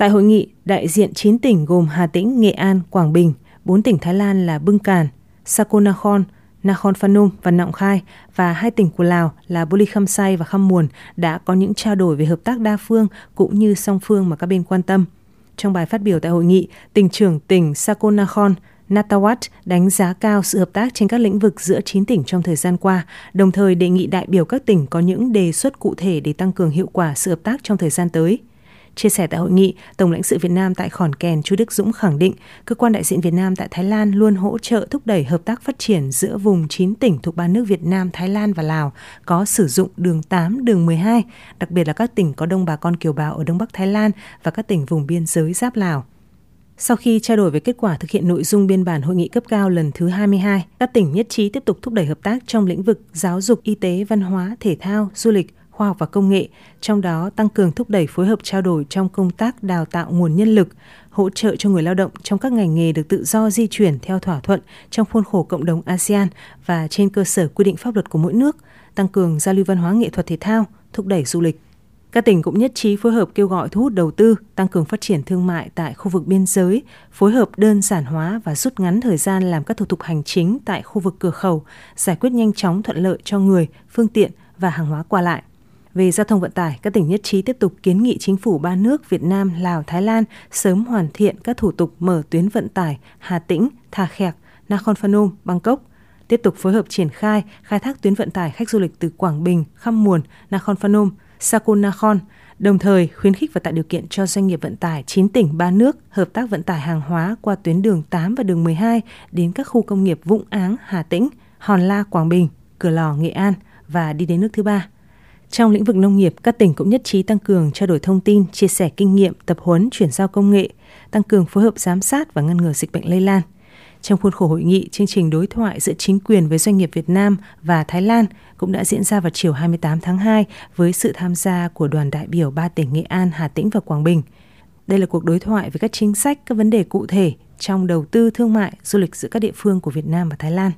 Tại hội nghị, đại diện 9 tỉnh gồm Hà Tĩnh, Nghệ An, Quảng Bình, 4 tỉnh Thái Lan là Bưng Can, Sakon Nakhon, Nakhon Phanom và Nong Khai và 2 tỉnh của Lào là Bolikhamxai và Khammuan đã có những trao đổi về hợp tác đa phương cũng như song phương mà các bên quan tâm. Trong bài phát biểu tại hội nghị, tỉnh trưởng tỉnh Sakon Nakhon, Natawat đánh giá cao sự hợp tác trên các lĩnh vực giữa 9 tỉnh trong thời gian qua, đồng thời đề nghị đại biểu các tỉnh có những đề xuất cụ thể để tăng cường hiệu quả sự hợp tác trong thời gian tới. Chia sẻ tại hội nghị, Tổng lãnh sự Việt Nam tại Khòn Kèn, chú Đức Dũng khẳng định, cơ quan đại diện Việt Nam tại Thái Lan luôn hỗ trợ thúc đẩy hợp tác phát triển giữa vùng 9 tỉnh thuộc ba nước Việt Nam, Thái Lan và Lào có sử dụng đường 8, đường 12, đặc biệt là các tỉnh có đông bà con kiều bào ở Đông Bắc Thái Lan và các tỉnh vùng biên giới giáp Lào. Sau khi trao đổi về kết quả thực hiện nội dung biên bản hội nghị cấp cao lần thứ 22, các tỉnh nhất trí tiếp tục thúc đẩy hợp tác trong lĩnh vực giáo dục, y tế, văn hóa, thể thao, du lịch, khoa học và công nghệ, trong đó tăng cường thúc đẩy phối hợp trao đổi trong công tác đào tạo nguồn nhân lực, hỗ trợ cho người lao động trong các ngành nghề được tự do di chuyển theo thỏa thuận trong khuôn khổ cộng đồng ASEAN và trên cơ sở quy định pháp luật của mỗi nước, tăng cường giao lưu văn hóa nghệ thuật thể thao, thúc đẩy du lịch. Các tỉnh cũng nhất trí phối hợp kêu gọi thu hút đầu tư, tăng cường phát triển thương mại tại khu vực biên giới, phối hợp đơn giản hóa và rút ngắn thời gian làm các thủ tục hành chính tại khu vực cửa khẩu, giải quyết nhanh chóng thuận lợi cho người, phương tiện và hàng hóa qua lại. Về giao thông vận tải, các tỉnh nhất trí tiếp tục kiến nghị chính phủ ba nước Việt Nam, Lào, Thái Lan sớm hoàn thiện các thủ tục mở tuyến vận tải Hà Tĩnh, Thà Khẹc, Nakhon Phanom, Bangkok, tiếp tục phối hợp triển khai, khai thác tuyến vận tải khách du lịch từ Quảng Bình, Khammuan, Nakhon Phanom, Sakon Nakhon, đồng thời khuyến khích và tạo điều kiện cho doanh nghiệp vận tải 9 tỉnh 3 nước hợp tác vận tải hàng hóa qua tuyến đường 8 và đường 12 đến các khu công nghiệp Vũng Áng, Hà Tĩnh, Hòn La, Quảng Bình, Cửa Lò, Nghệ An và đi đến nước thứ ba. Trong lĩnh vực nông nghiệp, các tỉnh cũng nhất trí tăng cường trao đổi thông tin, chia sẻ kinh nghiệm, tập huấn, chuyển giao công nghệ, tăng cường phối hợp giám sát và ngăn ngừa dịch bệnh lây lan. Trong khuôn khổ hội nghị, chương trình đối thoại giữa chính quyền với doanh nghiệp Việt Nam và Thái Lan cũng đã diễn ra vào chiều 28 tháng 2 với sự tham gia của đoàn đại biểu 3 tỉnh Nghệ An, Hà Tĩnh và Quảng Bình. Đây là cuộc đối thoại về các chính sách, các vấn đề cụ thể trong đầu tư, thương mại, du lịch giữa các địa phương của Việt Nam và Thái Lan.